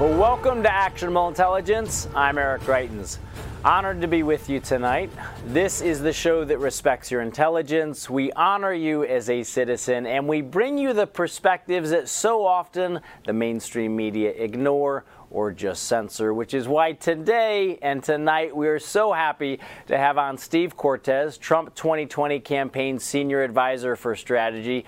Well, welcome to Actionable Intelligence. I'm Eric Greitens. Honored to be with you tonight. This is the show that respects your intelligence. We honor you as a citizen, and we bring you the perspectives that so often the mainstream media ignore or just censor, which is why today and tonight we are so happy to have on Steve Cortes, Trump 2020 campaign senior advisor for strategy.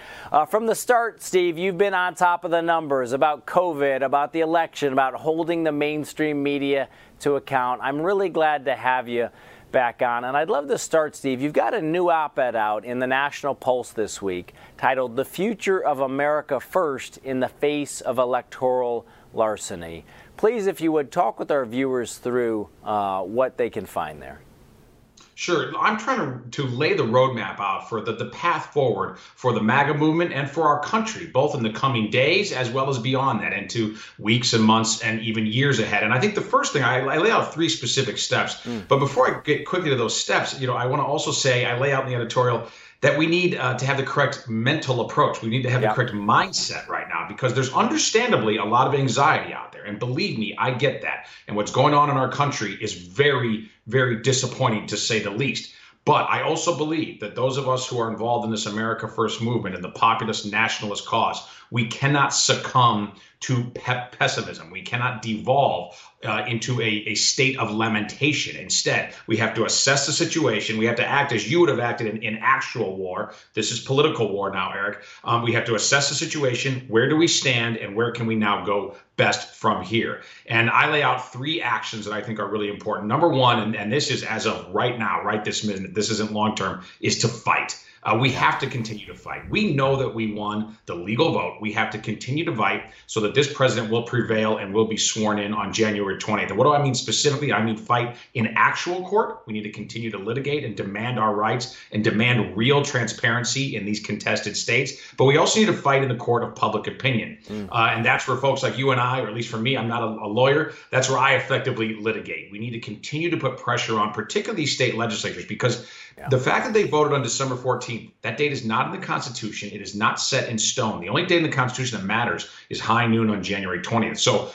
From the start, Steve, you've been on top of the numbers about COVID, about the election, about holding the mainstream media to account. I'm really glad to have you back on. And I'd love to start, Steve. You've got a new op-ed out in the National Pulse this week titled "The Future of America First in the Face of Electoral Larceny." Please, if you would, talk with our viewers through what they can find there. Sure. I'm trying to lay the roadmap out for the path forward for the MAGA movement and for our country, both in the coming days as well as beyond that, into weeks and months and even years ahead. And I think the first thing, I lay out three specific steps. But before I get quickly to those steps, you know, I want to also say I lay out in the editorial that we need to have the correct mental approach. We need to have the correct mindset right now, because there's understandably a lot of anxiety out there. And believe me, I get that. And what's going on in our country is very, very disappointing, to say the least. But I also believe that those of us who are involved in this America First movement and the populist nationalist cause, we cannot succumb to pessimism. We cannot devolve into a state of lamentation. Instead, we have to assess the situation. We have to act as you would have acted in actual war. This is political war now, Eric. We have to assess the situation. Where do we stand, and where can we now go best from here? And I lay out three actions that I think are really important. Number one, and this is as of right now, right this minute, this isn't long term, is to fight. We have to continue to fight. We know that we won the legal vote. We have to continue to fight so that this president will prevail and will be sworn in on January 20th. And what do I mean specifically? I mean fight in actual court. We need to continue to litigate and demand our rights and demand real transparency in these contested states. But we also need to fight in the court of public opinion. And that's where folks like you and I, or at least for me, I'm not a lawyer, that's where I effectively litigate. We need to continue to put pressure on particularly state legislatures, because the fact that they voted on December 14th, that date is not in the Constitution. It is not set in stone. The only date in the Constitution that matters is high noon on January 20th. So,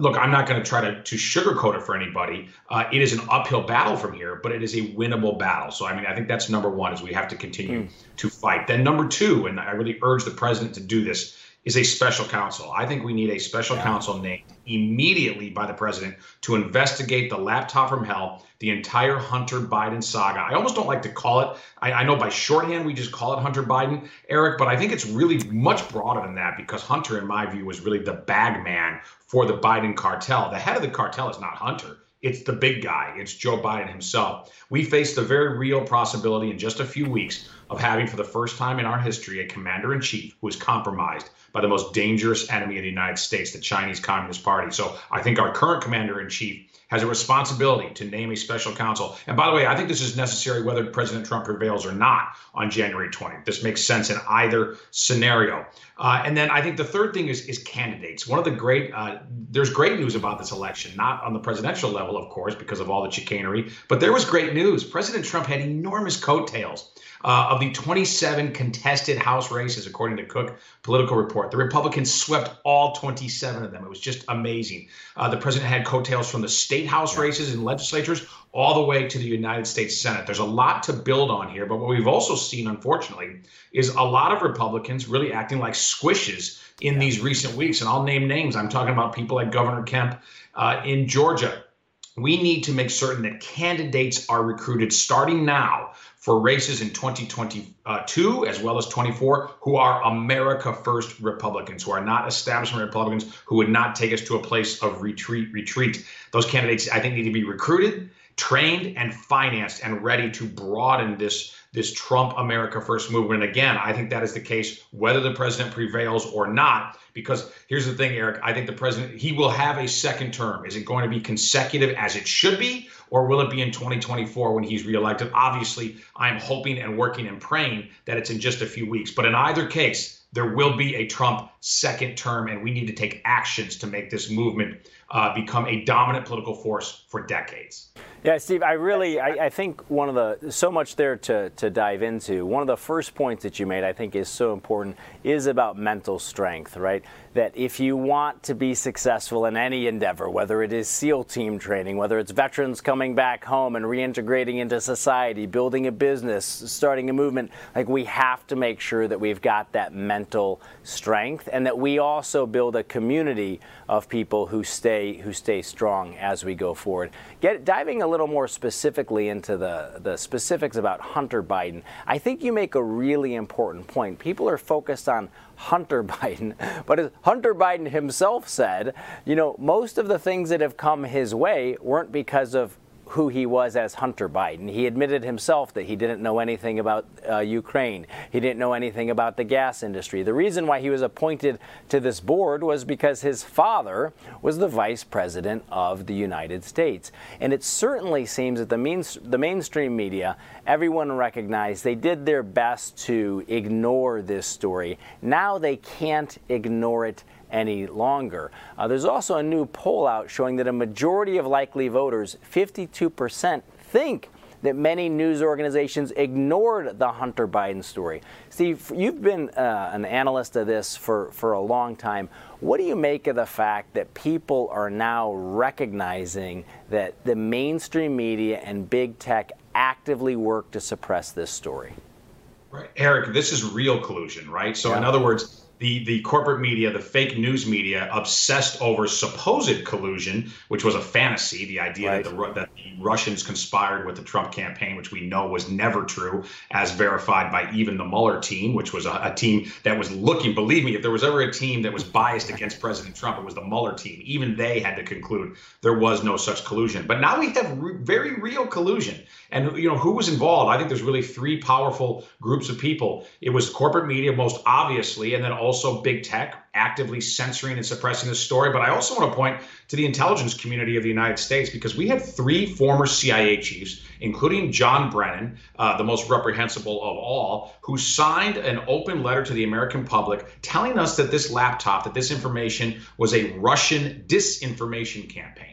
look, I'm not going to try to sugarcoat it for anybody. It is an uphill battle from here, but it is a winnable battle. So, I mean, I think that's number one, is we have to continue to fight. Then number two, and I really urge the president to do this, is a special counsel. I think we need a special counsel named immediately by the president to investigate the laptop from hell, the entire Hunter Biden saga. I almost don't like to call it. I know by shorthand we just call it Hunter Biden, Eric, but I think it's really much broader than that, because Hunter, in my view, was really the bag man for the Biden cartel. The head of the cartel is not Hunter. It's the big guy. It's Joe Biden himself. We face the very real possibility in just a few weeks of having, for the first time in our history, a commander-in-chief who is compromised by the most dangerous enemy of the United States, the Chinese Communist Party. So I think our current commander-in-chief has a responsibility to name a special counsel. And by the way, I think this is necessary whether President Trump prevails or not on January 20th. This makes sense in either scenario. And then I think the third thing is candidates. One of the great, there's great news about this election, not on the presidential level, of course, because of all the chicanery, but there was great news. President Trump had enormous coattails. Of the 27 contested House races, according to Cook Political Report, the Republicans swept all 27 of them. It was just amazing. The president had coattails from the state House races and legislatures all the way to the United States Senate. There's a lot to build on here. But what we've also seen, unfortunately, is a lot of Republicans really acting like squishes in these recent weeks. And I'll name names. I'm talking about people like Governor Kemp in Georgia. We need to make certain that candidates are recruited starting now for races in 2022 as well as 24 who are America First Republicans, who are not establishment Republicans, who would not take us to a place of retreat. Those candidates, I think, need to be recruited. trained and financed and ready to broaden this Trump America First movement. And again, I think that is the case whether the president prevails or not, because here's the thing, Eric, I think the president, he will have a second term. Is it going to be consecutive as it should be, or will it be in 2024 when he's reelected? Obviously, I'm hoping and working and praying that it's in just a few weeks. But in either case, there will be a Trump second term, and we need to take actions to make this movement become a dominant political force for decades. Yeah, Steve, I think one of the, so much there to dive into. One of the first points that you made, I think is so important, is about mental strength, right? That if you want to be successful in any endeavor, whether it is SEAL team training, whether it's veterans coming back home and reintegrating into society, building a business, starting a movement, like we have to make sure that we've got that mental strength and that we also build a community of people who stay strong as we go forward. Diving a little more specifically into the specifics about Hunter Biden, I think you make a really important point. People are focused on Hunter Biden, but as Hunter Biden himself said, you know, most of the things that have come his way weren't because of who he was as Hunter Biden. He admitted himself that he didn't know anything about Ukraine. He didn't know anything about the gas industry. The reason why he was appointed to this board was because his father was the vice president of the United States. And it certainly seems that the mainstream media, everyone recognized they did their best to ignore this story. Now they can't ignore it any longer. There's also a new poll out showing that a majority of likely voters, 52%, think that many news organizations ignored the Hunter Biden story. Steve, you've been an analyst of this for a long time. What do you make of the fact that people are now recognizing that the mainstream media and big tech actively work to suppress this story? Right, Eric, this is real collusion, right? So yeah. In other words, The corporate media, the fake news media, obsessed over supposed collusion, which was a fantasy, the idea right. that the Russians conspired with the Trump campaign, which we know was never true, as verified by even the Mueller team, which was a team that was looking, believe me, if there was ever a team that was biased against President Trump, it was the Mueller team. Even they had to conclude there was no such collusion. But now we have very real collusion. And, you know, who was involved? I think there's really three powerful groups of people. It was corporate media, most obviously, and then also big tech actively censoring and suppressing this story. But I also want to point to the intelligence community of the United States, because we had three former CIA chiefs, including John Brennan, the most reprehensible of all, who signed an open letter to the American public telling us that this laptop, that this information was a Russian disinformation campaign.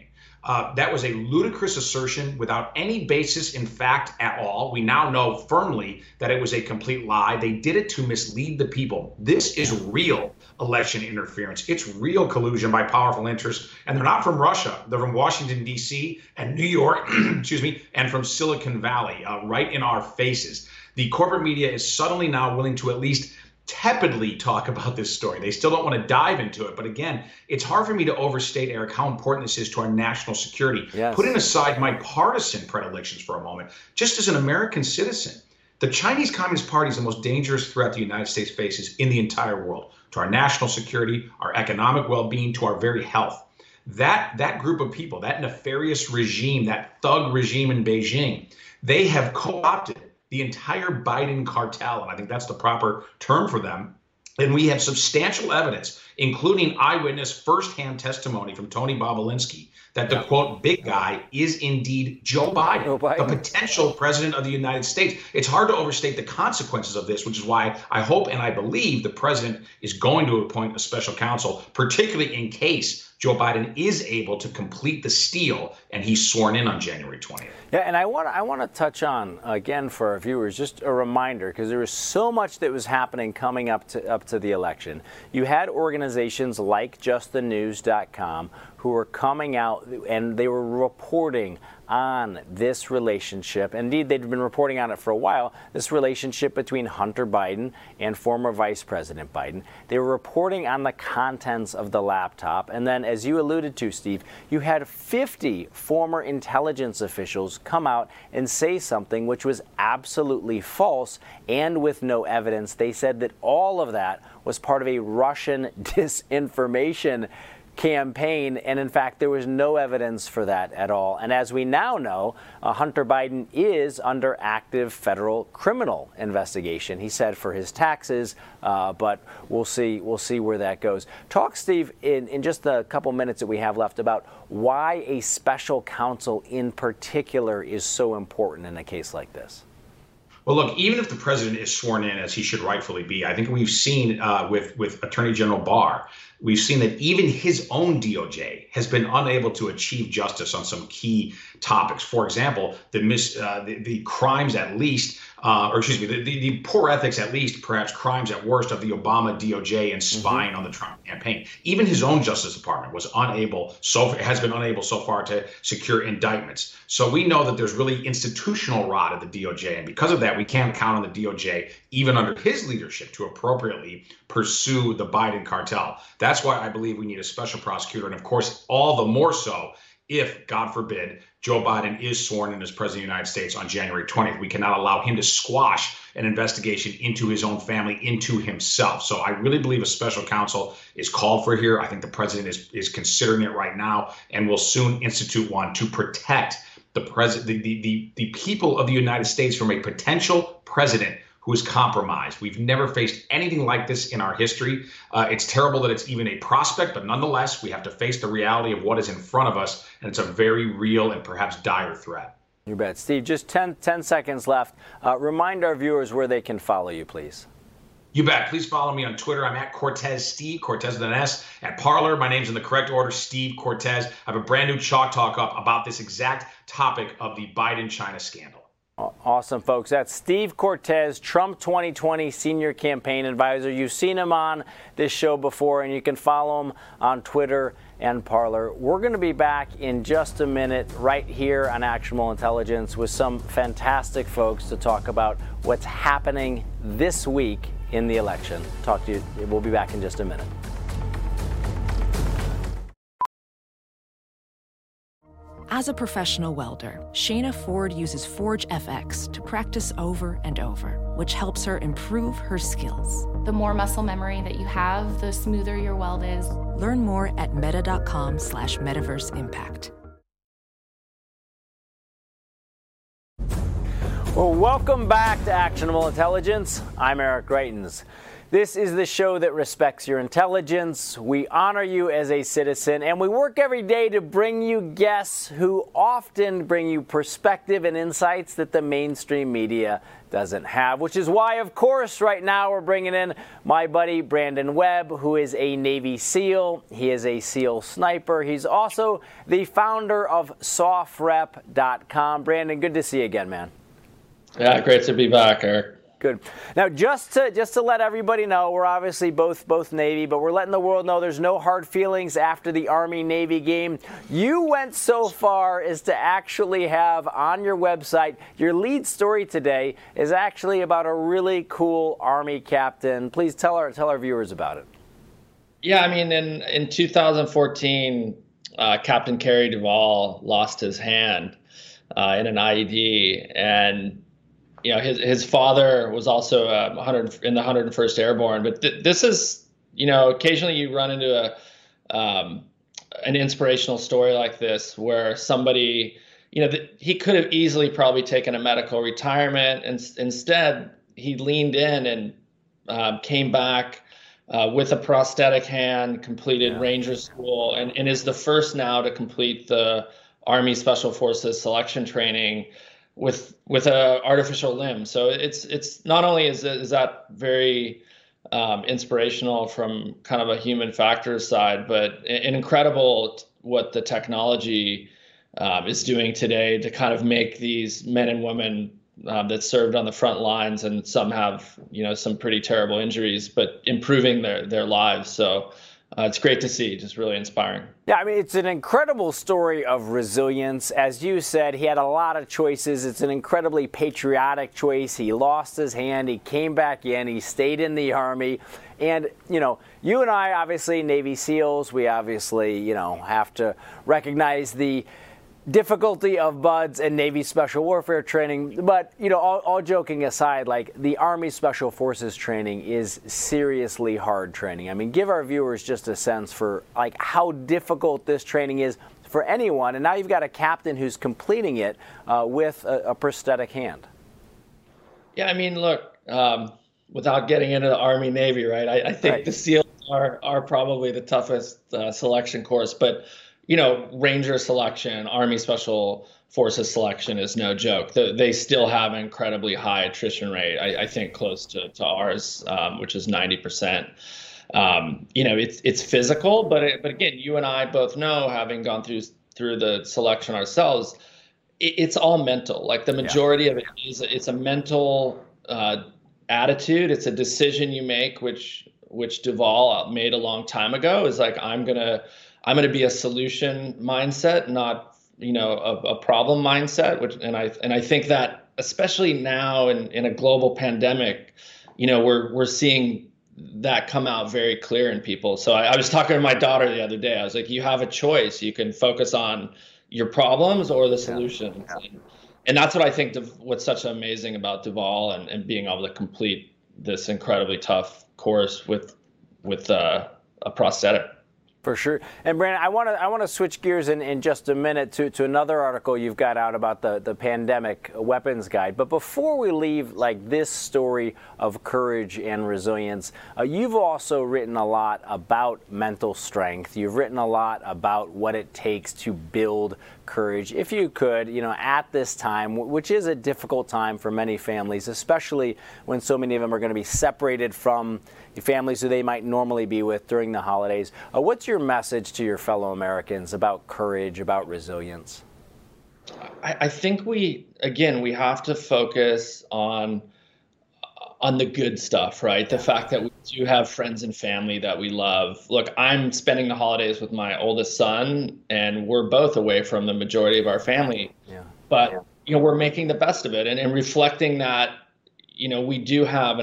That was a ludicrous assertion without any basis in fact at all. We now know firmly that it was a complete lie. They did it to mislead the people. This is real election interference. It's real collusion by powerful interests. And they're not from Russia. They're from Washington, D.C. and New York, excuse me, and from Silicon Valley, right in our faces. The corporate media is suddenly now willing to at least tepidly talk about this story. They still don't want to dive into it. But again, it's hard for me to overstate, Eric, how important this is to our national security. Yes. Putting aside my partisan predilections for a moment, just as an American citizen, the Chinese Communist Party is the most dangerous threat the United States faces in the entire world, to our national security, our economic well-being, to our very health. That group of people, that nefarious regime, that thug regime in Beijing, they have co-opted the entire Biden cartel, and I think that's the proper term for them. And we have substantial evidence, including eyewitness firsthand testimony from Tony Bobulinski, that the, quote, big guy is indeed Joe Biden, the potential president of the United States. It's hard to overstate the consequences of this, which is why I hope and I believe the president is going to appoint a special counsel, particularly in case Joe Biden is able to complete the steal, and he's sworn in on January 20th. Yeah, and I want to touch on, again, for our viewers, just a reminder, because there was so much that was happening coming up to the election. You had organizations like JustTheNews.com who were coming out, and they were reporting on this relationship. Indeed, they'd been reporting on it for a while, this relationship between Hunter Biden and former Vice President Biden. They were reporting on the contents of the laptop. And then, as you alluded to, Steve, you had 50 former intelligence officials come out and say something which was absolutely false and with no evidence. They said that all of that was part of a Russian disinformation campaign, and in fact, there was no evidence for that at all. And as we now know, Hunter Biden is under active federal criminal investigation, he said, for his taxes, but we'll see where that goes. Talk, Steve, in just the couple minutes that we have left about why a special counsel in particular is so important in a case like this. Well, look, even if the president is sworn in, as he should rightfully be, I think we've seen with Attorney General Barr, we've seen that even his own DOJ has been unable to achieve justice on some key topics. For example, the crimes at least, the poor ethics at least, perhaps crimes at worst of the Obama DOJ and spying on the Trump campaign. Even his own Justice Department has been unable so far to secure indictments. So we know that there's really institutional rot at the DOJ, and because of that, we can't count on the DOJ, even under his leadership, to appropriately pursue the Biden cartel. That's why I believe we need a special prosecutor. And of course, all the more so if, God forbid, Joe Biden is sworn in as president of the United States on January 20th. We cannot allow him to squash an investigation into his own family, into himself. So I really believe a special counsel is called for here. I think the president is considering it right now and will soon institute one to protect the people of the United States from a potential president who is compromised. We've never faced anything like this in our history. It's terrible that it's even a prospect, but nonetheless, we have to face the reality of what is in front of us, and it's a very real and perhaps dire threat. You bet. Steve, just 10 seconds left. Remind our viewers where they can follow you, please. You bet. Please follow me on Twitter. I'm at Cortes Steve, Cortes with an S, at Parler. My name's in the correct order, Steve Cortes. I have a brand new Chalk Talk up about this exact topic of the Biden-China scandal. Awesome, folks. That's Steve Cortes, Trump 2020 Senior Campaign Advisor. You've seen him on this show before, and you can follow him on Twitter and Parler. We're going to be back in just a minute right here on Actionable Intelligence with some fantastic folks to talk about what's happening this week in the election. Talk to you. We'll be back in just a minute. As a professional welder, Shayna Ford uses Forge FX to practice over and over, which helps her improve her skills. The more muscle memory that you have, the smoother your weld is. Learn more at meta.com/metaverseimpact. Well, welcome back to Actionable Intelligence. I'm Eric Greitens. This is the show that respects your intelligence. We honor you as a citizen, and we work every day to bring you guests who often bring you perspective and insights that the mainstream media doesn't have, which is why, of course, right now we're bringing in my buddy Brandon Webb, who is a Navy SEAL. He is a SEAL sniper. He's also the founder of softrep.com. Brandon, good to see you again, man. Yeah, great to be back, Eric. Good. Now, just to let everybody know, we're obviously both Navy, but we're letting the world know there's no hard feelings after the Army-Navy game. You went so far as to actually have on your website, your lead story today is actually about a really cool Army captain. Please tell our viewers about it. Yeah, I mean, in 2014, Captain Kerry Duvall lost his hand in an IED, and you know, his father was also in the 101st Airborne. But this is, you know, occasionally you run into an inspirational story like this where somebody, you know, he could have easily probably taken a medical retirement, and instead he leaned in and came back with a prosthetic hand, completed Ranger school, and is the first now to complete the Army Special Forces selection training with a artificial limb. So it's not only is that very inspirational from kind of a human factors side, but incredible what the technology is doing today to kind of make these men and women that served on the front lines, and some have, you know, some pretty terrible injuries, but improving their lives. So it's great to see, just really inspiring. Yeah, I mean, it's an incredible story of resilience. As you said, he had a lot of choices. It's an incredibly patriotic choice. He lost his hand. He came back in. He stayed in the Army. And, you know, you and I, obviously, Navy SEALs, we obviously, you know, have to recognize the difficulty of BUDS and Navy special warfare training. But, you know, all joking aside, like, the Army Special Forces training is seriously hard training. I mean, give our viewers just a sense for, like, how difficult this training is for anyone. And now you've got a captain who's completing it with a prosthetic hand. Yeah, I mean, look, without getting into the Army Navy, right, I think the SEALs are probably the toughest selection course. But, you know, Ranger selection, Army Special Forces selection is no joke. They still have an incredibly high attrition rate, I think close to ours, which is 90%. You know, it's physical, but again, you and I both know, having gone through the selection ourselves, it's all mental. Like, the majority of it is, it's a mental attitude. It's a decision you make, which Duvall made a long time ago, is like, I'm going to be a solution mindset, not, you know, a problem mindset, and I think that especially now in a global pandemic, you know, we're seeing that come out very clear in people. So I was talking to my daughter the other day. I was like, you have a choice. You can focus on your problems or the solutions. Yeah. And that's what I think what's such amazing about Duvall and being able to complete this incredibly tough course with a prosthetic. For sure. And Brandon, I want to switch gears in just a minute to another article you've got out about the pandemic weapons guide. But before we leave, like, this story of courage and resilience, you've also written a lot about mental strength. You've written a lot about what it takes to build courage. If you could, you know, at this time, which is a difficult time for many families, especially when so many of them are going to be separated from families who they might normally be with during the holidays, what's your message to your fellow Americans about courage, about resilience? I think we have to focus on the good stuff, right? The fact that we do have friends and family that we love. Look, I'm spending the holidays with my oldest son, and we're both away from the majority of our family. Yeah. But, you know, we're making the best of it and reflecting that, you know, we do have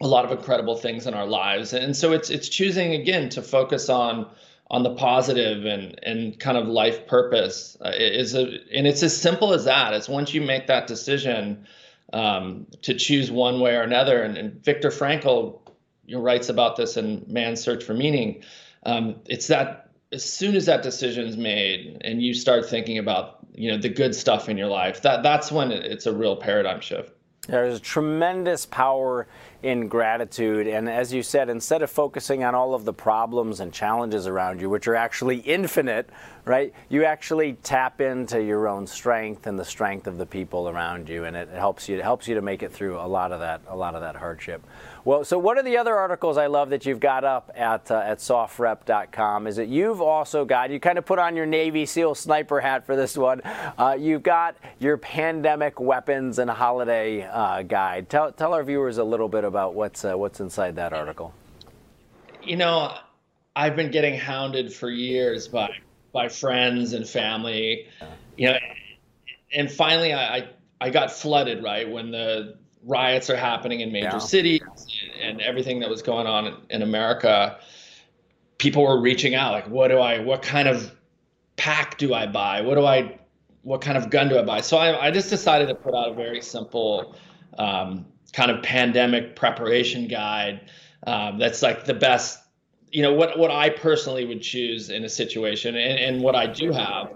a lot of incredible things in our lives. And so it's choosing, again, to focus on the positive and kind of life purpose. And it's as simple as that. It's once you make that decision to choose one way or another. And Viktor Frankl, you know, writes about this in Man's Search for Meaning. It's that as soon as that decision's made and you start thinking about, you know, the good stuff in your life, that's when it's a real paradigm shift. There's tremendous power in gratitude. And as you said, instead of focusing on all of the problems and challenges around you, which are actually infinite, right, you actually tap into your own strength and the strength of the people around you. And it helps you, to make it through a lot of that hardship. Well, so what are the other articles I love that you've got up at softrep.com? Is that you've also got, you kind of put on your Navy SEAL sniper hat for this one. You've got your pandemic weapons and holiday guide. Tell our viewers a little bit about what's inside that article. You know, I've been getting hounded for years by friends and family, you know, and finally I got flooded, right, when the riots are happening in major cities and everything that was going on in America. People were reaching out like, what kind of pack do I buy? What kind of gun do I buy? So I just decided to put out a very simple kind of pandemic preparation guide that's like the best, you know, what I personally would choose in a situation and what I do have,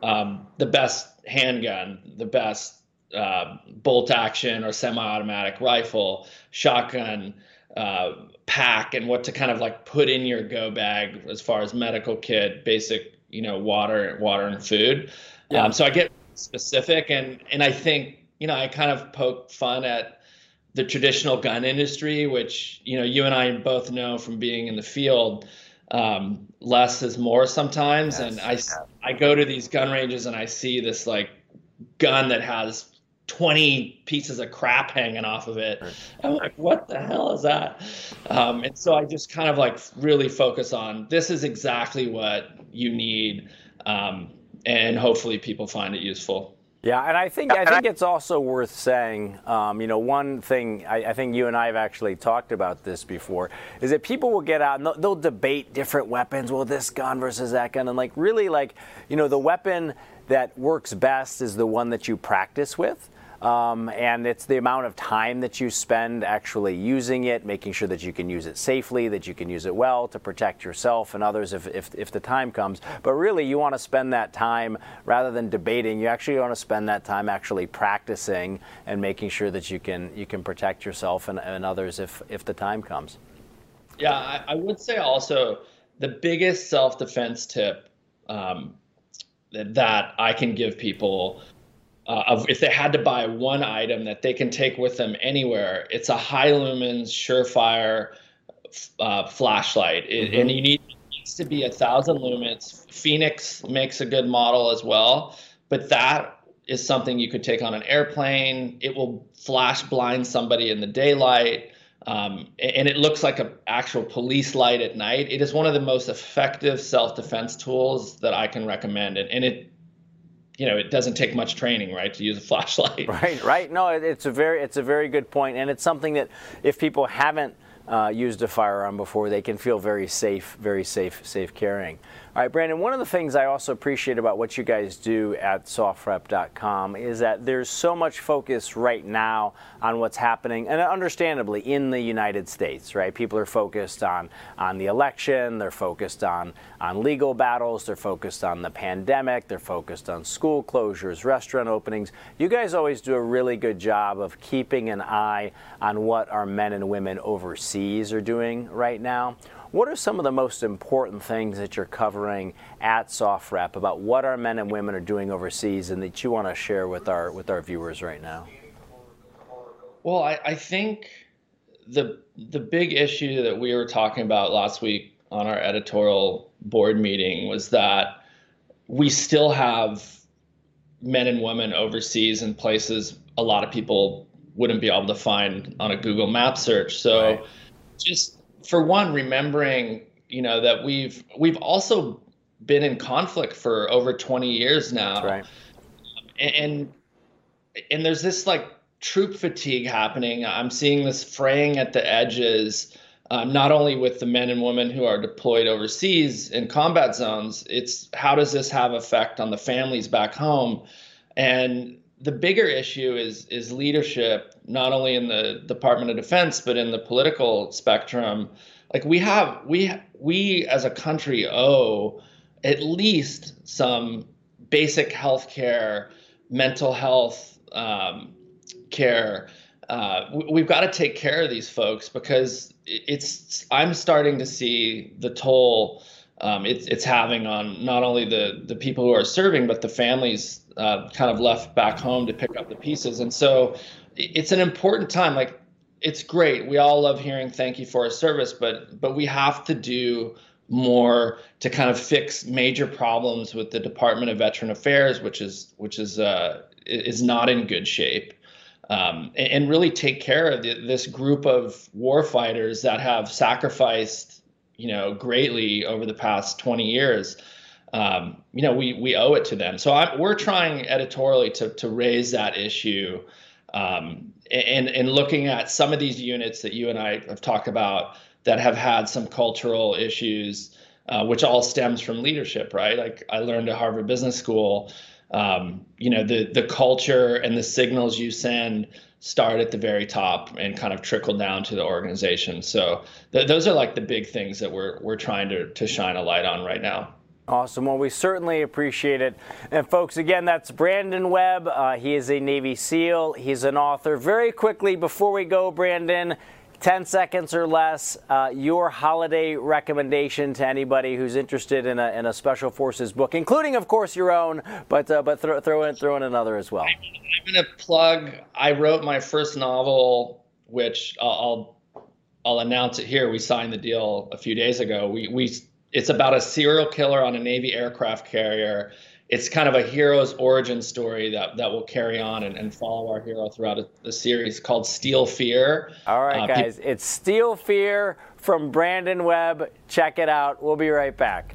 the best handgun, the best bolt action or semi-automatic rifle, shotgun, pack, and what to kind of like put in your go bag as far as medical kit, basic, you know, water and food. Yeah. So I get specific and I think, you know, I kind of poke fun at the traditional gun industry, which, you know, you and I both know from being in the field, less is more sometimes. Yes. And I go to these gun ranges and I see this like gun that has 20 pieces of crap hanging off of it. I'm like, what the hell is that? And so I just kind of like really focus on this is exactly what you need. And hopefully people find it useful. Yeah, and I think it's also worth saying, one thing, I think you and I have actually talked about this before, is that people will get out and they'll debate different weapons. Well, this gun versus that gun. And the weapon that works best is the one that you practice with. And it's the amount of time that you spend actually using it, making sure that you can use it safely, that you can use it well to protect yourself and others if the time comes. But really, you want to spend that time, rather than debating, you actually want to spend that time actually practicing and making sure that you can protect yourself and others if the time comes. Yeah, I would say also the biggest self-defense tip that I can give people, if they had to buy one item that they can take with them anywhere, it's a high lumens, surefire flashlight. Mm-hmm. And it needs to be 1,000 lumens. Phoenix makes a good model as well, but that is something you could take on an airplane. It will flash blind somebody in the daylight, and it looks like an actual police light at night. It is one of the most effective self-defense tools that I can recommend, and it. It doesn't take much training, right, to use a flashlight. Right. No, it's a very good point, and it's something that if people haven't used a firearm before, they can feel very safe carrying. All right, Brandon, one of the things I also appreciate about what you guys do at softrep.com is that there's so much focus right now on what's happening, and understandably, in the United States, right? People are focused on the election, they're focused on legal battles, they're focused on the pandemic, they're focused on school closures, restaurant openings. You guys always do a really good job of keeping an eye on what our men and women overseas are doing right now. What are some of the most important things that you're covering at SoftRep about what our men and women are doing overseas and that you want to share with our viewers right now? Well, I think the big issue that we were talking about last week on our editorial board meeting was that we still have men and women overseas in places a lot of people wouldn't be able to find on a Google Map search. So right. Just for one, remembering, that we've also been in conflict for over 20 years now. That's right. And there's this troop fatigue happening. I'm seeing this fraying at the edges, not only with the men and women who are deployed overseas in combat zones. It's how does this have effect on the families back home? And the bigger issue is leadership, not only in the Department of Defense, but in the political spectrum. We as a country owe at least some basic health care, mental health care. We've got to take care of these folks because I'm starting to see the toll it's having on not only the people who are serving, but the families kind of left back home to pick up the pieces. And so it's an important time. It's great. We all love hearing thank you for our service, but we have to do more to kind of fix major problems with the Department of Veteran Affairs, which is not in good shape. And really take care of this group of war fighters that have sacrificed greatly over the past 20 years. We owe it to them. So we're trying editorially to raise that issue, and looking at some of these units that you and I have talked about that have had some cultural issues, which all stems from leadership, right? I learned at Harvard Business School, the culture and the signals you send start at the very top and kind of trickle down to the organization. So those are the big things that we're trying to shine a light on right now. Awesome. Well, we certainly appreciate it. And folks, again, that's Brandon Webb. He is a Navy SEAL. He's an author. Very quickly, before we go, Brandon, 10 seconds or less, your holiday recommendation to anybody who's interested in a Special Forces book, including, of course, your own, but throw in another as well. I'm going to plug, I wrote my first novel, which I'll announce it here. We signed the deal a few days ago. It's about a serial killer on a Navy aircraft carrier. It's kind of a hero's origin story that will carry on and follow our hero throughout the series, called Steel Fear. All right, guys, it's Steel Fear from Brandon Webb. Check it out. We'll be right back.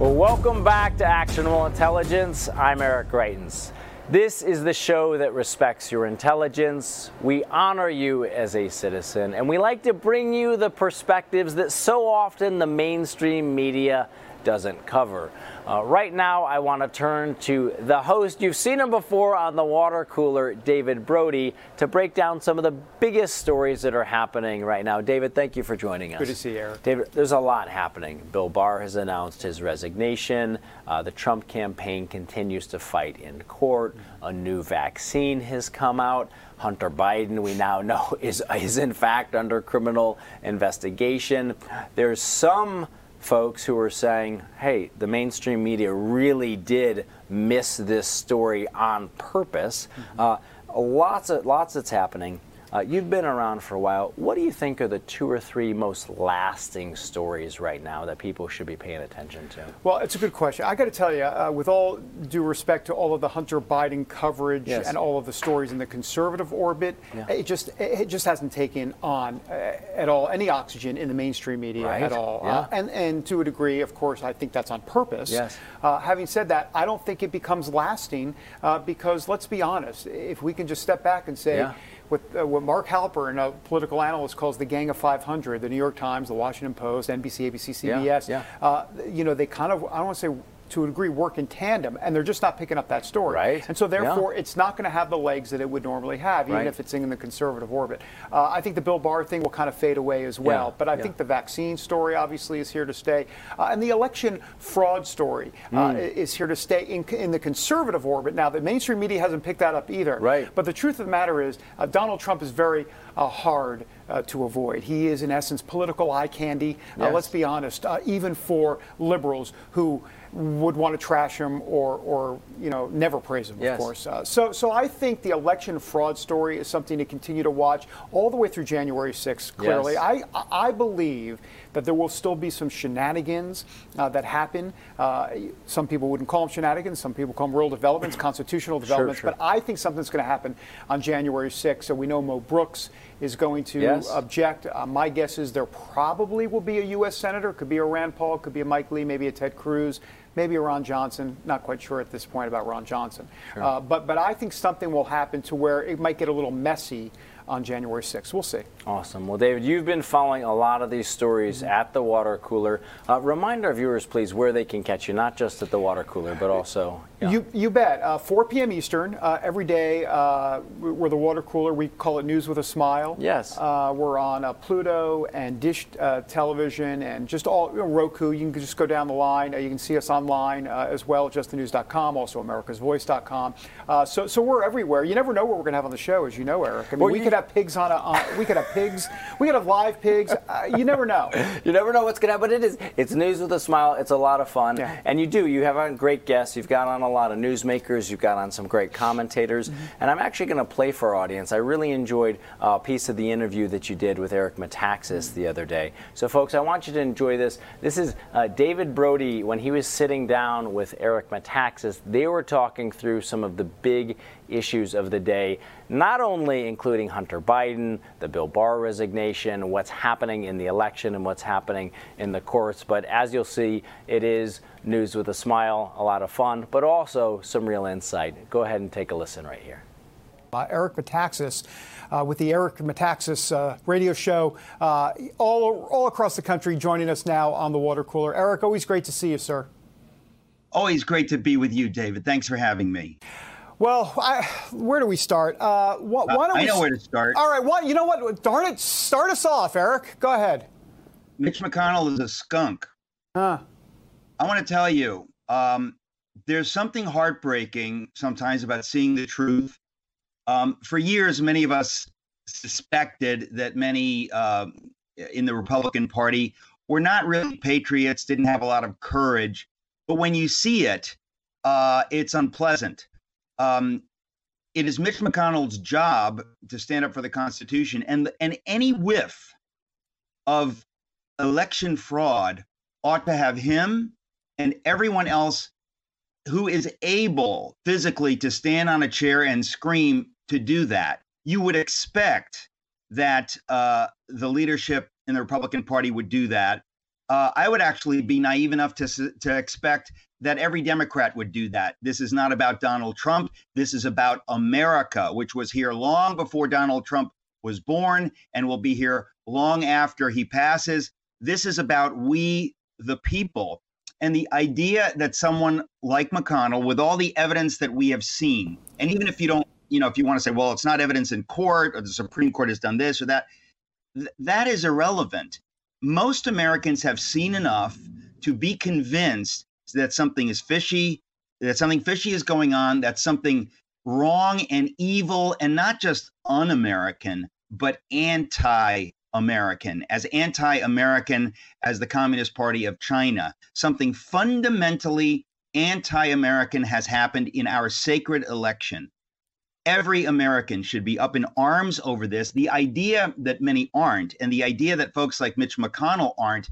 Well, welcome back to Actionable Intelligence. I'm Eric Greitens. This is the show that respects your intelligence. We honor you as a citizen, and we like to bring you the perspectives that so often the mainstream media doesn't cover. Right now, I want to turn to the host. You've seen him before on The Water Cooler, David Brody, to break down some of the biggest stories that are happening right now. David, thank you for joining us. Good to see you, Eric. David, there's a lot happening. Bill Barr has announced his resignation. The Trump campaign continues to fight in court. A new vaccine has come out. Hunter Biden, we now know, is in fact under criminal investigation. There's some folks who are saying, hey, the mainstream media really did miss this story on purpose. Lots that's happening. You've been around for a while. What do you think are the two or three most lasting stories right now that people should be paying attention to? Well, it's a good question. I got to tell you, with all due respect to all of the Hunter Biden coverage and all of the stories in the conservative orbit, it just hasn't taken on at all any oxygen in the mainstream media at all. Yeah. And to a degree, of course, I think that's on purpose. Yes. Having said that, I don't think it becomes lasting because, let's be honest, if we can just step back and say, what Mark Halperin, a political analyst, calls the Gang of 500, the New York Times, the Washington Post, NBC, ABC, CBS, they kind of, I don't want to say to a degree, work in tandem, and they're just not picking up that story. Right. And so therefore, it's not going to have the legs that it would normally have, even if it's in the conservative orbit. I think the Bill Barr thing will kind of fade away as well. But I think the vaccine story obviously is here to stay. And the election fraud story is here to stay in the conservative orbit. Now, the mainstream media hasn't picked that up either. Right. But the truth of the matter is Donald Trump is very hard to avoid. He is, in essence, political eye candy. Let's be honest, even for liberals who would want to trash him or never praise him, of course. So I think the election fraud story is something to continue to watch all the way through January 6th, clearly. Yes. I believe that there will still be some shenanigans that happen. Some people wouldn't call them shenanigans. Some people call them real developments, constitutional developments. Sure. But I think something's going to happen on January 6th. So we know Mo Brooks is going to object. My guess is there probably will be a U.S. senator. Could be a Rand Paul, could be a Mike Lee, maybe a Ted Cruz, maybe a Ron Johnson. Not quite sure at this point about Ron Johnson. Sure. But I think something will happen to where it might get a little messy on January 6th. We'll see. Awesome. Well, David, you've been following a lot of these stories at The Water Cooler. Remind our viewers, please, where they can catch you, not just at The Water Cooler, but also... Yeah. You bet. 4 p.m. Eastern, every day, we're The Water Cooler. We call it News with a Smile. Yes. We're on Pluto and Dish Television and just all Roku. You can just go down the line. You can see us online as well at JustTheNews.com, also AmericasVoice.com. So we're everywhere. You never know what we're going to have on the show, as you know, Eric. I mean, we could have pigs on we could have pigs. We could have live pigs. You never know. You never know what's going to happen. It's News with a Smile. It's a lot of fun. Yeah. And you have on great guests. You've got on a lot of newsmakers. You've got on some great commentators, and I'm actually going to play for our audience. I really enjoyed a piece of the interview that you did with Eric Metaxas the other day. So, folks, I want you to enjoy this. This is David Brody when he was sitting down with Eric Metaxas. They were talking through some of the big issues of the day, not only including Hunter Biden, the Bill Barr resignation, what's happening in the election and what's happening in the courts, but as you'll see, it is News with a Smile, a lot of fun, but also some real insight. Go ahead and take a listen right here. Eric Metaxas with the Eric Metaxas radio show all across the country, joining us now on The Water Cooler. Eric, always great to see you, sir. Always great to be with you, David. Thanks for having me. Well, where do we start? Why don't I know where to start. All right. Well, you know what? Darn it. Start us off, Eric. Go ahead. Mitch McConnell is a skunk. Huh. I want to tell you, there's something heartbreaking sometimes about seeing the truth. For years, many of us suspected that many in the Republican Party were not really patriots, didn't have a lot of courage. But when you see it, it's unpleasant. It is Mitch McConnell's job to stand up for the Constitution, and any whiff of election fraud ought to have him and everyone else who is able physically to stand on a chair and scream to do that. You would expect that the leadership in the Republican Party would do that. I would actually be naive enough to expect that every Democrat would do that. This is not about Donald Trump. This is about America, which was here long before Donald Trump was born and will be here long after he passes. This is about we, the people. And the idea that someone like McConnell, with all the evidence that we have seen, and even if you don't, you know, if you want to say, well, it's not evidence in court or the Supreme Court has done this or that, that is irrelevant. Most Americans have seen enough to be convinced that something is fishy, that something fishy is going on, that something wrong and evil and not just un-American, but anti-American, as anti-American as the Communist Party of China. Something fundamentally anti-American has happened in our sacred election. Every American should be up in arms over this. The idea that many aren't, and the idea that folks like Mitch McConnell aren't,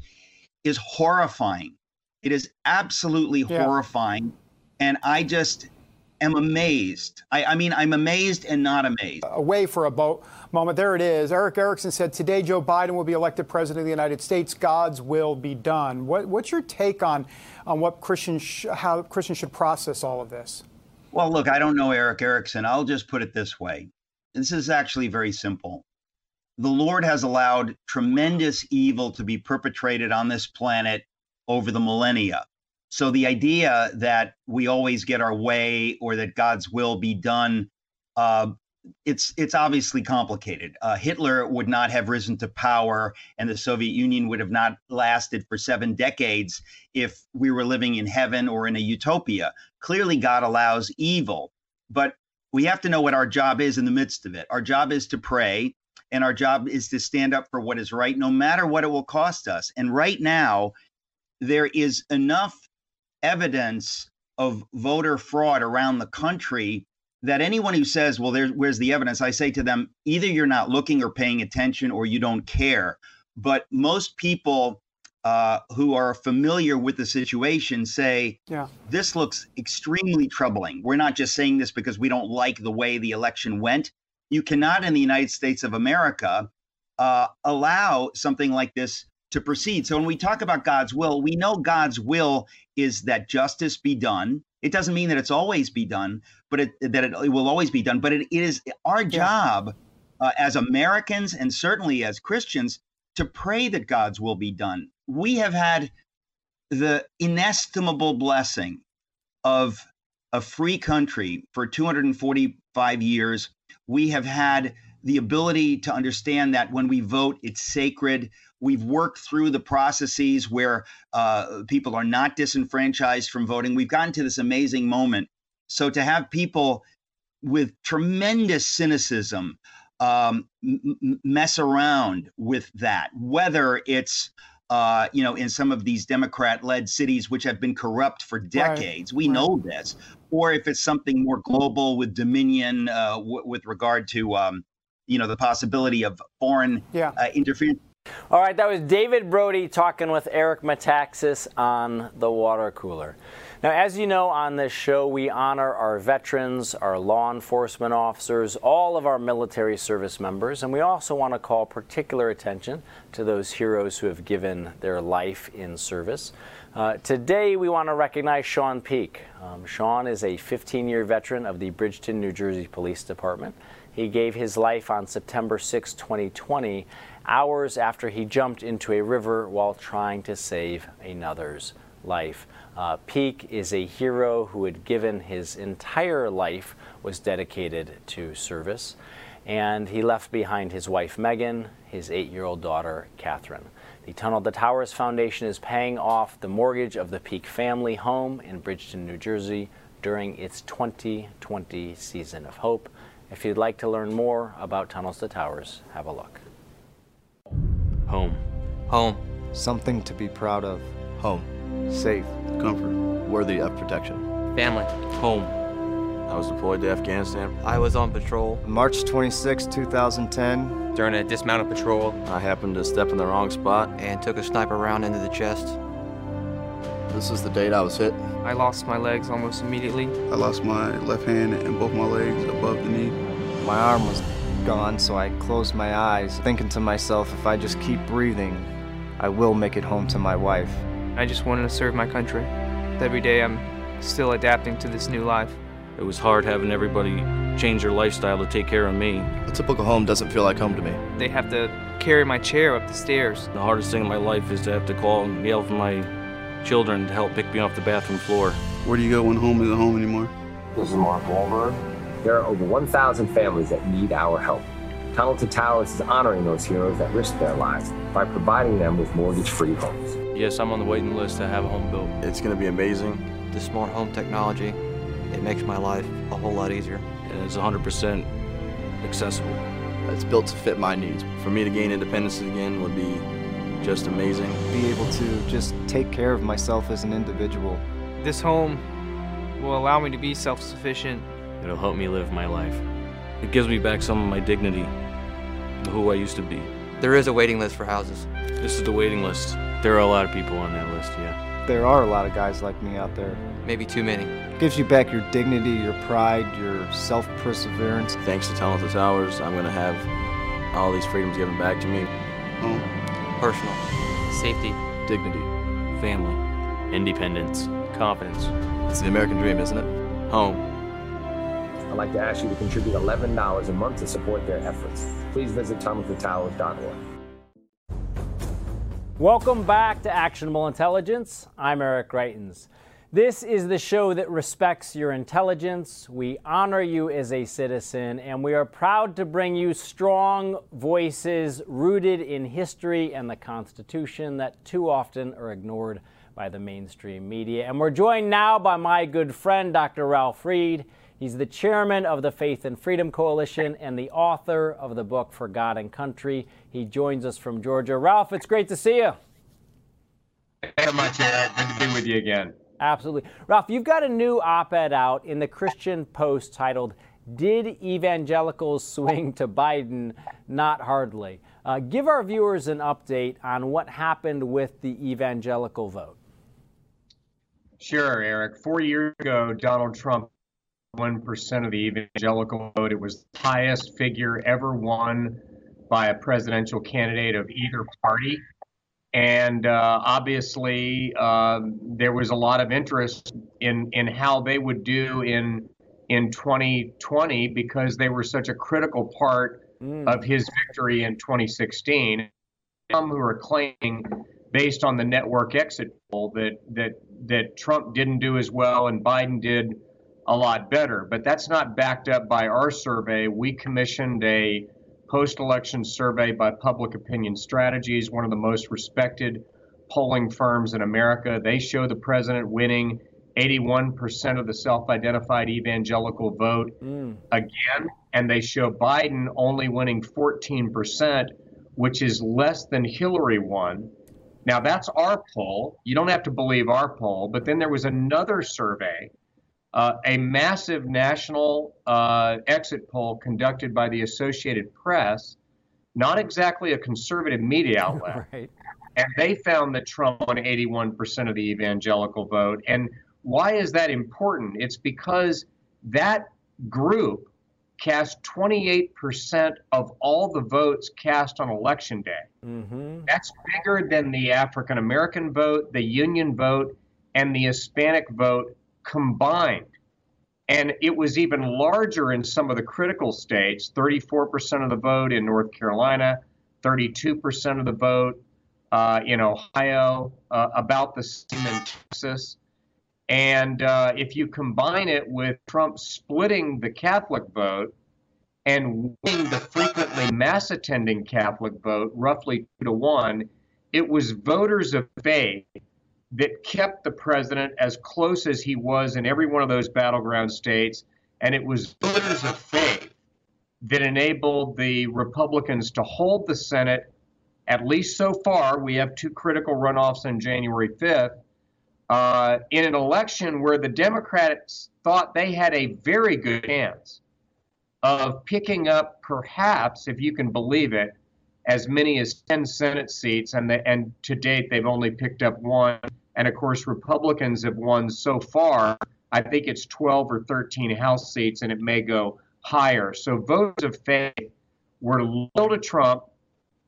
is horrifying. It is absolutely horrifying. And I just am amazed. I mean, I'm amazed and not amazed. Away for a moment. There it is. Eric Erickson said today Joe Biden will be elected president of the United States. God's will be done. What's your take on what how Christians should process all of this? Well, look, I don't know Eric Erickson. I'll just put it this way. This is actually very simple. The Lord has allowed tremendous evil to be perpetrated on this planet over the millennia. So the idea that we always get our way or that God's will be done, it's obviously complicated. Hitler would not have risen to power, and the Soviet Union would have not lasted for 7 decades if we were living in heaven or in a utopia. Clearly, God allows evil, but we have to know what our job is in the midst of it. Our job is to pray, and our job is to stand up for what is right, no matter what it will cost us. And right now, there is enough evidence of voter fraud around the country that anyone who says, well, where's the evidence? I say to them, either you're not looking or paying attention or you don't care. But most people who are familiar with the situation say, this looks extremely troubling. We're not just saying this because we don't like the way the election went. You cannot in the United States of America allow something like this to proceed. So when we talk about God's will, we know God's will is that justice be done. It doesn't mean that it's always be done, but it will always be done. But it is our job as Americans and certainly as Christians to pray that God's will be done. We have had the inestimable blessing of a free country for 245 years. We have had the ability to understand that when we vote, it's sacred. We've worked through the processes where people are not disenfranchised from voting. We've gotten to this amazing moment. So to have people with tremendous cynicism mess around with that, whether it's in some of these Democrat-led cities which have been corrupt for decades, we know this, or if it's something more global with Dominion with regard to the possibility of foreign interference. All right, that was David Brody talking with Eric Metaxas on The Water Cooler. Now, as you know, on this show, we honor our veterans, our law enforcement officers, all of our military service members, and we also want to call particular attention to those heroes who have given their life in service. Today, we want to recognize Sean Peake. Sean is a 15-year veteran of the Bridgeton, New Jersey Police Department. He gave his life on September 6, 2020, hours after he jumped into a river while trying to save another's life. Peake is a hero who had given his entire life, was dedicated to service, and he left behind his wife Megan, his 8-year-old daughter Catherine. The Tunnel to Towers Foundation is paying off the mortgage of the Peake family home in Bridgeton, New Jersey during its 2020 Season of Hope. If you'd like to learn more about Tunnels to Towers, have a look. Home. Home. Something to be proud of. Home. Safe. Comfort. Worthy of protection. Family. Home. I was deployed to Afghanistan. I was on patrol. March 26, 2010. During a dismounted patrol, I happened to step in the wrong spot and took a sniper round into the chest. This is the date I was hit. I lost my legs almost immediately. I lost my left hand and both my legs above the knee. My arm was gone, so I closed my eyes, thinking to myself, if I just keep breathing, I will make it home to my wife. I just wanted to serve my country. Every day I'm still adapting to this new life. It was hard having everybody change their lifestyle to take care of me. A typical home doesn't feel like home to me. They have to carry my chair up the stairs. The hardest thing in my life is to have to call and yell for my children to help pick me off the bathroom floor. Where do you go when home isn't home anymore? This is Mark Wahlberg. There are over 1,000 families that need our help. Tunnel to Towers is honoring those heroes that risked their lives by providing them with mortgage-free homes. Yes, I'm on the waiting list to have a home built. It's going to be amazing. The smart home technology, it makes my life a whole lot easier. And it's 100% accessible. It's built to fit my needs. For me to gain independence again would be just amazing. Be able to just take care of myself as an individual. This home will allow me to be self-sufficient. It'll help me live my life. It gives me back some of my dignity, who I used to be. There is a waiting list for houses. This is the waiting list. There are a lot of people on that list, yeah. There are a lot of guys like me out there. Maybe too many. It gives you back your dignity, your pride, your self-perseverance. Thanks to Tunnel to Towers, I'm gonna have all these freedoms given back to me. Home. Personal. Safety. Dignity. Family. Independence. Confidence. It's the American dream, isn't it? Home. I'd like to ask you to contribute $11 a month to support their efforts. Please visit tunneltotowers.org. Welcome back to Actionable Intelligence. I'm Eric Greitens. This is the show that respects your intelligence. We honor you as a citizen, and we are proud to bring you strong voices rooted in history and the Constitution that too often are ignored by the mainstream media. And we're joined now by my good friend, Dr. Ralph Reed. He's the chairman of the Faith and Freedom Coalition and the author of the book For God and Country. He joins us from Georgia. Ralph, it's great to see you. Thanks so much, Eric. Good to be with you again. Absolutely. Ralph, you've got a new op-ed out in the Christian Post titled, Did Evangelicals Swing to Biden? Not Hardly. Give our viewers an update on what happened with the evangelical vote. Sure, Eric. 4 years ago, Donald Trump 1% of the evangelical vote. It was the highest figure ever won by a presidential candidate of either party. And obviously, there was a lot of interest in how they would do in 2020 because they were such a critical part of his victory in 2016. Some who are claiming, based on the network exit poll, that Trump didn't do as well and Biden did a lot better, but that's not backed up by our survey. We commissioned a post-election survey by Public Opinion Strategies, one of the most respected polling firms in America. They show the president winning 81% of the self-identified evangelical vote again, and they show Biden only winning 14%, which is less than Hillary won. Now, that's our poll. You don't have to believe our poll, but then there was another survey, a massive national exit poll conducted by the Associated Press, not exactly a conservative media outlet. Right. And they found that Trump won 81% of the evangelical vote. And why is that important? It's because that group cast 28% of all the votes cast on Election Day. Mm-hmm. That's bigger than the African-American vote, the union vote, and the Hispanic vote combined. And it was even larger in some of the critical states, 34% of the vote in North Carolina, 32% of the vote in Ohio, about the same in Texas. And if you combine it with Trump splitting the Catholic vote and winning the frequently mass-attending Catholic vote, roughly 2-1, it was voters of faith that kept the president as close as he was in every one of those battleground states. And it was voters of faith that enabled the Republicans to hold the Senate At least so far, we have two critical runoffs on January 5th. In an election where the Democrats thought they had a very good chance of picking up, perhaps, if you can believe it, as many as 10 Senate seats, and to date they've only picked up one. And of course, Republicans have won so far, I think it's 12 or 13 House seats, and it may go higher. So votes of faith were loyal to Trump.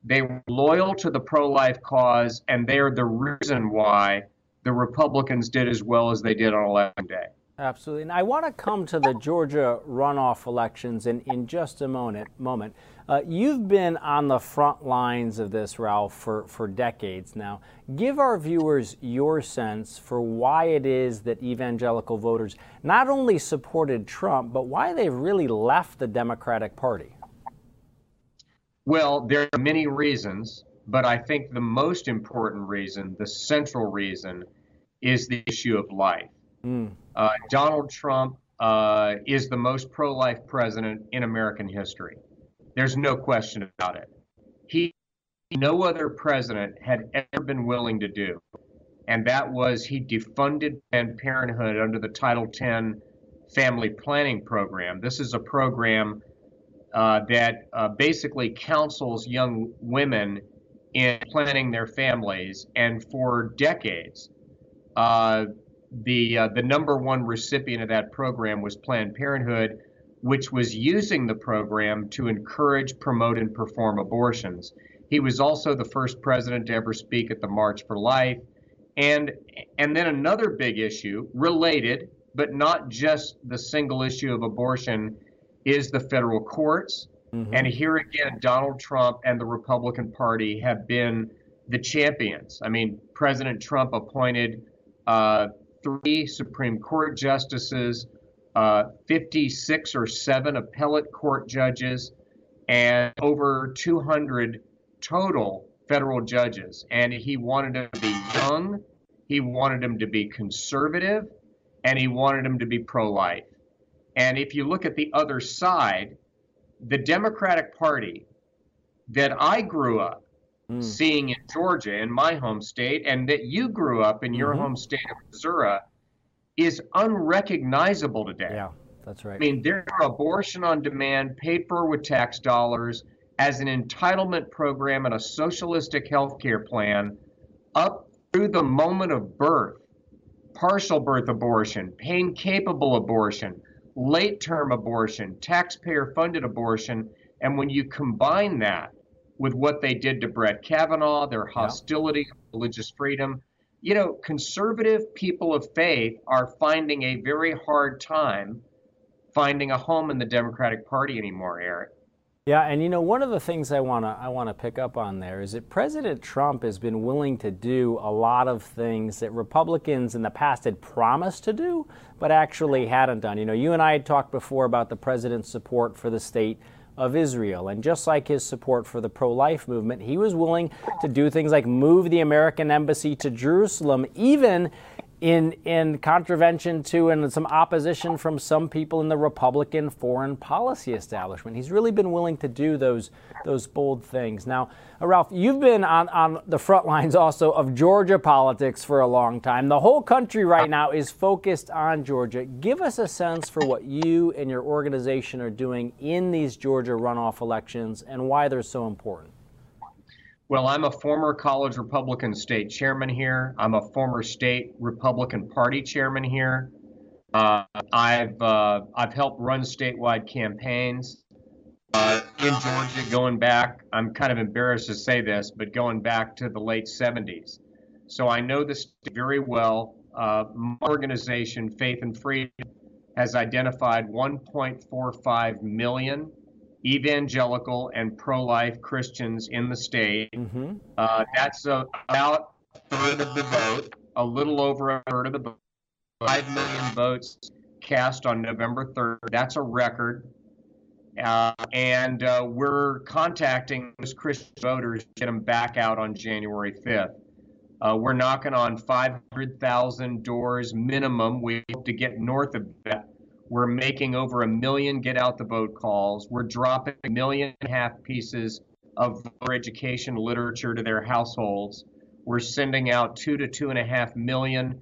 They were loyal to the pro-life cause, and they are the reason why the Republicans did as well as they did on election day. Absolutely. And I want to come to the Georgia runoff elections in just a moment. You've been on the front lines of this, Ralph, for decades now. Give our viewers your sense for why it is that evangelical voters not only supported Trump, but why they've really left the Democratic Party. Well, there are many reasons, but I think the most important reason, the central reason, is the issue of life. Donald Trump is the most pro-life president in American history. There's no question about it. No other president had ever been willing to do, and that was he defunded Planned Parenthood under the Title X Family Planning Program. This is a program that basically counsels young women in planning their families, and for decades, the number one recipient of that program was Planned Parenthood, which was using the program to encourage, promote, and perform abortions. He was also the first president to ever speak at the March for Life. And then another big issue, related, but not just the single issue of abortion, is the federal courts. Mm-hmm. And here again, Donald Trump and the Republican Party have been the champions. I mean, President Trump appointed 3 Supreme Court justices, 56 or 7 appellate court judges, and over 200 total federal judges. And he wanted them to be young, he wanted them to be conservative, and he wanted them to be pro-life. And if you look at the other side, the Democratic Party that I grew up seeing in Georgia, in my home state, and that you grew up in your home state of Missouri, is unrecognizable today. Yeah, that's right. I mean, there are abortion on demand, paid for with tax dollars, as an entitlement program and a socialistic health care plan up through the moment of birth, partial birth abortion, pain-capable abortion, late-term abortion, taxpayer-funded abortion, and when you combine that with what they did to Brett Kavanaugh, their hostility to religious freedom, you know, conservative people of faith are finding a very hard time finding a home in the Democratic Party anymore, Eric. Yeah, and you know, one of the things I want to pick up on there is that President Trump has been willing to do a lot of things that Republicans in the past had promised to do, but actually hadn't done. You know, you and I had talked before about the president's support for the state of Israel, and just like his support for the pro-life movement, he was willing to do things like move the American embassy to Jerusalem, even in contravention to and some opposition from some people in the Republican foreign policy establishment. He's really been willing to do those bold things. Now, Ralph, you've been on the front lines also of Georgia politics for a long time. The whole country right now is focused on Georgia. Give us a sense for what you and your organization are doing in these Georgia runoff elections and why they're so important. Well, I'm a former college Republican state chairman here. I'm a former state Republican Party chairman here. I've helped run statewide campaigns in Georgia going back. I'm kind of embarrassed to say this, but going back to the late 70s. So I know this very well. My organization, Faith and Freedom, has identified 1.45 million evangelical and pro-life Christians in the state. That's about a third of the vote, a little over a third of the vote, 5 million votes cast on November 3rd. That's a record. And we're contacting those Christian voters to get them back out on January 5th. We're knocking on 500,000 doors minimum. We hope to get north of that. We're making over 1 million get-out-the-vote calls. We're dropping 1.5 million pieces of their education literature to their households. We're sending out 2 to 2.5 million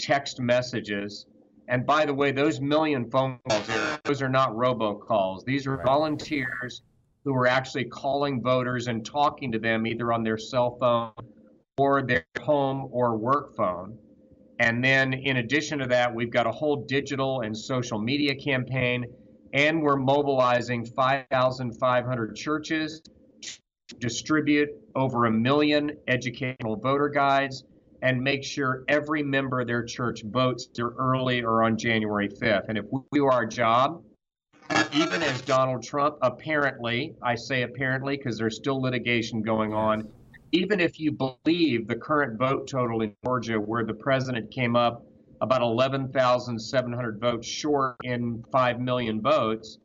text messages. And by the way, those million phone calls, those are not robocalls. These are volunteers who are actually calling voters and talking to them either on their cell phone or their home or work phone. And then in addition to that, we've got a whole digital and social media campaign, and we're mobilizing 5,500 churches to distribute over 1 million educational voter guides and make sure every member of their church votes either early or on January 5th. And if we do our job, even as Donald Trump, apparently, I say apparently because there's still litigation going on, even if you believe the current vote total in Georgia where the president came up about 11,700 votes short in 5 million votes,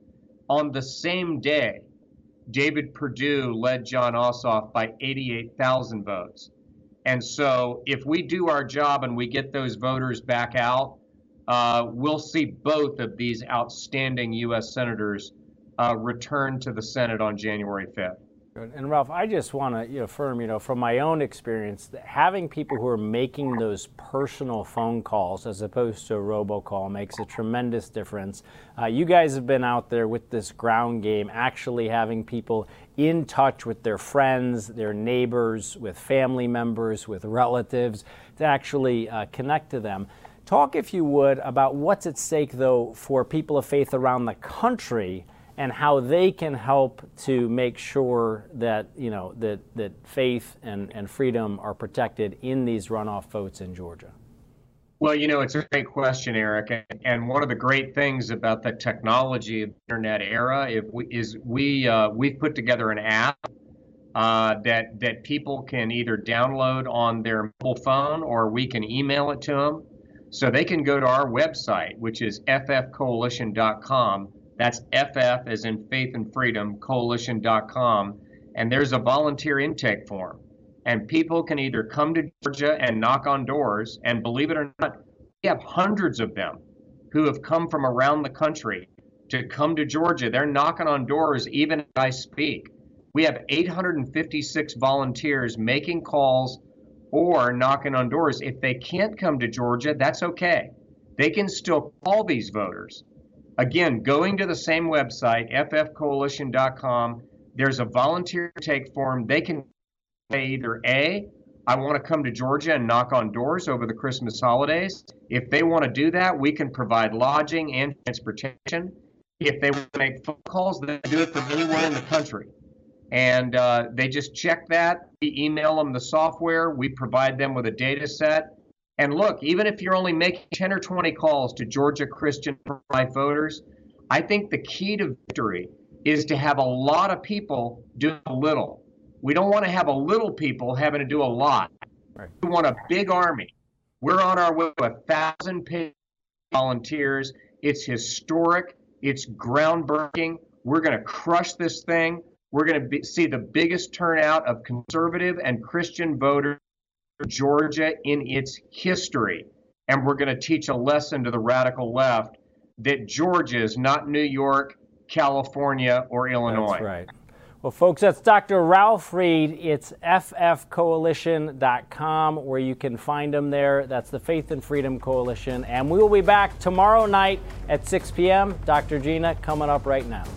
on the same day, David Perdue led John Ossoff by 88,000 votes. And so if we do our job and we get those voters back out, we'll see both of these outstanding U.S. senators return to the Senate on January 5th. And Ralph, I just want to affirm, from my own experience, that having people who are making those personal phone calls as opposed to a robocall makes a tremendous difference. You guys have been out there with this ground game, actually having people in touch with their friends, their neighbors, with family members, with relatives, to actually connect to them. Talk, if you would, about what's at stake, though, for people of faith around the country and how they can help to make sure that that faith and freedom are protected in these runoff votes in Georgia. Well, it's a great question, Eric. And one of the great things about the technology of the internet era we've put together an app that people can either download on their mobile phone or we can email it to them. So they can go to our website, which is ffcoalition.com. That's FF as in Faith and Freedom, coalition.com. And there's a volunteer intake form. And people can either come to Georgia and knock on doors. And believe it or not, we have hundreds of them who have come from around the country to come to Georgia. They're knocking on doors even as I speak. We have 856 volunteers making calls or knocking on doors. If they can't come to Georgia, that's okay. They can still call these voters. Again, going to the same website, ffcoalition.com, there's a volunteer take form. They can say either A, I want to come to Georgia and knock on doors over the Christmas holidays. If they want to do that, we can provide lodging and transportation. If they want to make phone calls, they can do it from anywhere in the country. And they just check that. We email them the software. We provide them with a data set. And look, even if you're only making 10 or 20 calls to Georgia Christian pro-life voters, I think the key to victory is to have a lot of people do a little. We don't want to have a little people having to do a lot. Right. We want a big army. We're on our way to 1,000 volunteers. It's historic. It's groundbreaking. We're going to crush this thing. We're going to see the biggest turnout of conservative and Christian voters Georgia in its history, and we're going to teach a lesson to the radical left that Georgia is not New York, California, or Illinois. That's right. Well, folks, that's Dr. Ralph Reed. It's ffcoalition.com where you can find him there. That's the Faith and Freedom Coalition, and we will be back tomorrow night at 6 p.m. Dr. Gina coming up right now.